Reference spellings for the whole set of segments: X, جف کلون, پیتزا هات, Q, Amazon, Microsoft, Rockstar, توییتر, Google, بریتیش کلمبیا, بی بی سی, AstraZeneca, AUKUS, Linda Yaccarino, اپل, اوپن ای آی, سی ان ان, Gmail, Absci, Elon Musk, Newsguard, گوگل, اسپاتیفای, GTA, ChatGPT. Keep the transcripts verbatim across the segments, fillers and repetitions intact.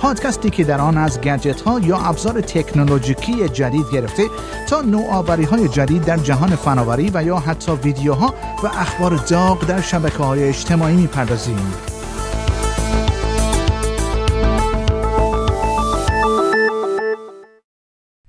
پادکستی که در آن از گجت ها یا ابزار تکنولوژیکی جدید گرفته تا نوآوری های جدید در جهان فناوری و یا حتی ویدیوها و اخبار داغ در شبکه‌های اجتماعی می‌پردازیم.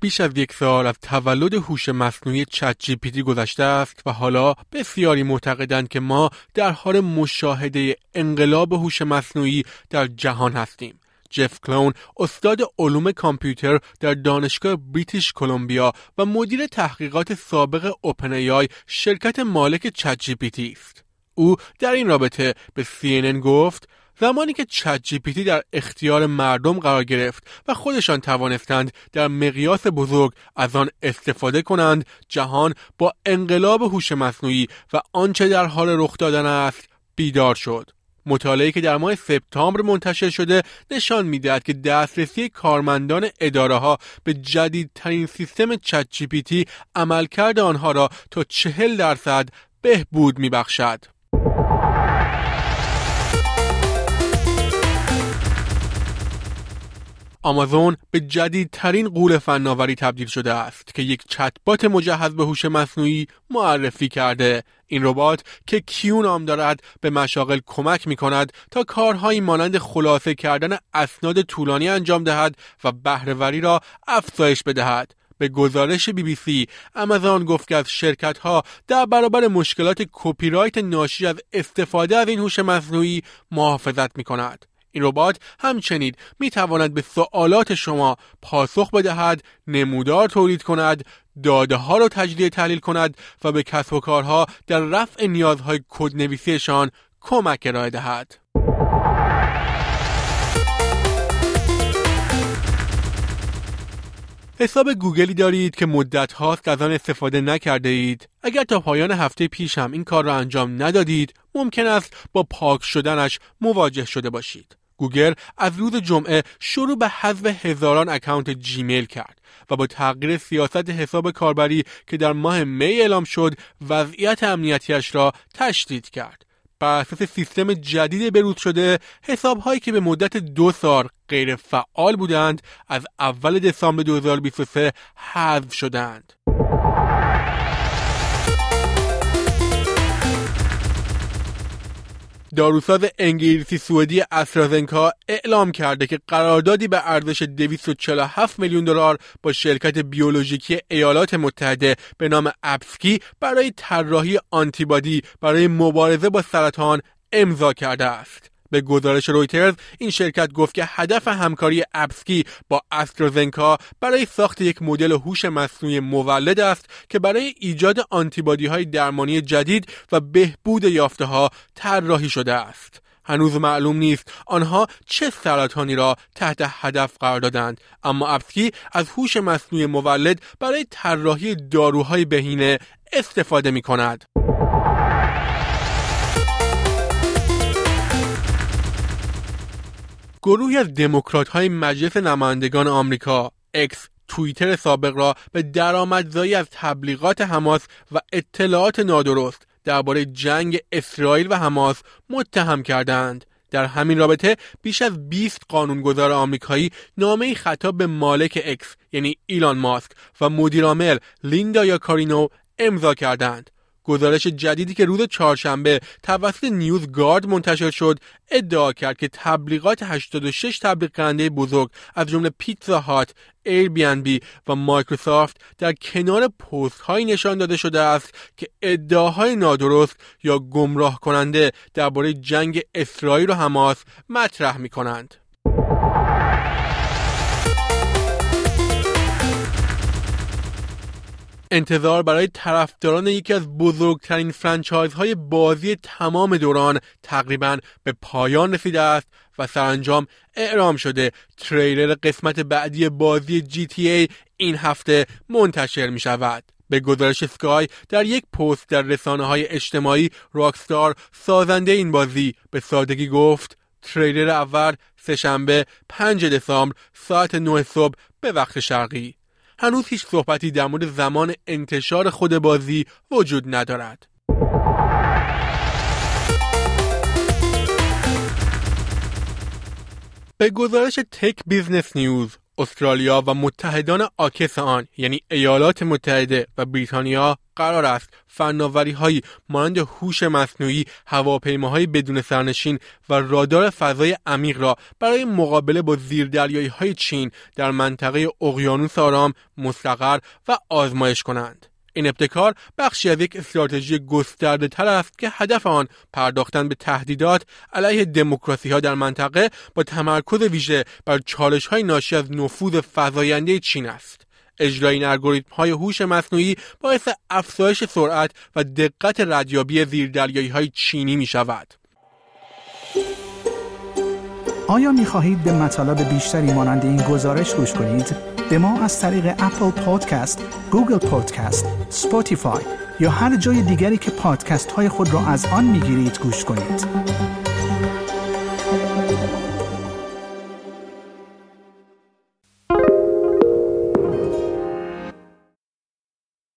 بیش از یک سال از تولد هوش مصنوعی چت جی پی تی گذشته است و حالا بسیاری معتقدند که ما در حال مشاهده انقلاب هوش مصنوعی در جهان هستیم. جف کلون، استاد علوم کامپیوتر در دانشگاه بریتیش کلمبیا و مدیر تحقیقات سابق اوپن ای آی، شرکت مالک چت جی پی تی است. او در این رابطه به سی ان ان گفت: زمانی که چت جی پی تی در اختیار مردم قرار گرفت و خودشان توانستند در مقیاس بزرگ از آن استفاده کنند، جهان با انقلاب هوش مصنوعی و آنچه در حال رخ دادن است بیدار شد. مطالعه‌ای که در ماه سپتامبر منتشر شده نشان می‌دهد که دسترسی کارمندان اداره‌ها به جدیدترین سیستم چت جی پی تی عملکرد آنها را تا چهل درصد بهبود می‌بخشد. آمازون به جدیدترین غول فناوری تبدیل شده است که یک چت‌بات مجهز به هوش مصنوعی معرفی کرده. این ربات که کیو نام دارد به مشاغل کمک می‌کند تا کارهایی مانند خلاصه کردن اسناد طولانی انجام دهد و بهره‌وری را افزایش بدهد. به گزارش بی بی سی، آمازون گفت که از شرکت‌ها در برابر مشکلات کپی رایت ناشی از استفاده از این هوش مصنوعی محافظت می‌کند. این ربات همچنین میتواند به سوالات شما پاسخ بدهد، نمودار تولید کند، داده ها را تجزیه تحلیل کند و به کسب و کارها در رفع نیازهای کدنویسیشان کمک ارائه دهد. حساب گوگلی دارید که مدت هاست از آن استفاده نکرده اید؟ اگر تا پایان هفته پیش هم این کار را انجام ندادید، ممکن است با پاک شدنش مواجه شده باشید. گوگل از روز جمعه شروع به حذف هزاران اکانت جیمیل کرد و با تغییر سیاست حساب کاربری که در ماه می اعلام شد، وضعیت امنیتیش را تشدید کرد. بر اساس سیستم جدید بروز شده، حساب‌هایی که به مدت دو سال غیر فعال بودند، از اول دسامبر دو هزار و بیست و سه حذف شدند. داروساز انگلیسی سوئدی آسترازنکا اعلام کرده که قراردادی به ارزش دویست و چهل و هفت میلیون دلار با شرکت بیولوژیکی ایالات متحده به نام ابسکی برای طراحی آنتیبادی برای مبارزه با سرطان امضا کرده است. به گزارش رویترز، این شرکت گفت که هدف همکاری ابسکی با آسترازنکا برای ساخت یک مدل هوش مصنوعی مولد است که برای ایجاد آنتیبادی‌های درمانی جدید و بهبود یافته‌ها طراحی شده است. هنوز معلوم نیست آنها چه سرطانی را تحت هدف قرار دادند، اما ابسکی از هوش مصنوعی مولد برای طراحی داروهای بهینه استفاده می‌کند. گروهی از دموکرات‌های مجلس نمایندگان آمریکا، اکس، توییتر سابق را به درآمدزایی از تبلیغات حماس و اطلاعات نادرست درباره جنگ اسرائیل و حماس متهم کردند. در همین رابطه بیش از بیست قانونگذار آمریکایی نامه‌ای خطاب به مالک اکس یعنی ایلان ماسک و مدیرعامل لیندا یاکارینو امضا کردند. گزارش جدیدی که روز چهارشنبه توسط نیوزگارد منتشر شد، ادعا کرد که تبلیغات هشتاد و شش تبلیغ کننده بزرگ از جمله پیتزا هات، ایربی‌ان‌بی و مایکروسافت در کنار پست‌هایی نشان داده شده است که ادعاهای نادرست یا گمراه کننده درباره جنگ اسرائیل و حماس مطرح می‌کنند. انتظار برای طرفداران یکی از بزرگترین فرانچایزهای بازی تمام دوران تقریباً به پایان رسیده است و سرانجام اعلام شده تریلر قسمت بعدی بازی جی تی ای این هفته منتشر می شود. به گزارش اسکای در یک پست در رسانه‌های اجتماعی، راکستار سازنده این بازی به سادگی گفت تریلر اول سه‌شنبه پنج دسامبر ساعت نه صبح به وقت شرقی. هنوز هیچ صحبتی در مورد زمان انتشار خود بازی وجود ندارد. به گزارش تک بیزنس نیوز، استرالیا و متحدان آکس آن یعنی ایالات متحده و بریتانیا قرار است فناوری‌هایی مانند هوش مصنوعی، هواپیماهای بدون سرنشین و رادار فضای عمیق را برای مقابله با زیردریایی‌های چین در منطقه اقیانوس آرام مستقر و آزمایش کنند. این ابتکار بخشی از یک استراتژی گسترده تر است که هدف آن پرداختن به تهدیدات علیه دموکراسی ها در منطقه با تمرکز ویژه بر چالش های ناشی از نفوذ فزاینده چین است. اجرای این الگوریتم های هوش مصنوعی باعث افزایش سرعت و دقت ردیابی زیردریایی های چینی می شود. آیا می خواهید به مطالب بیشتری مانند این گزارش گوش کنید؟ به ما از طریق اپل پادکست، گوگل پادکست، اسپاتیفای یا هر جای دیگری که پادکست های خود را از آن می گیرید گوش کنید.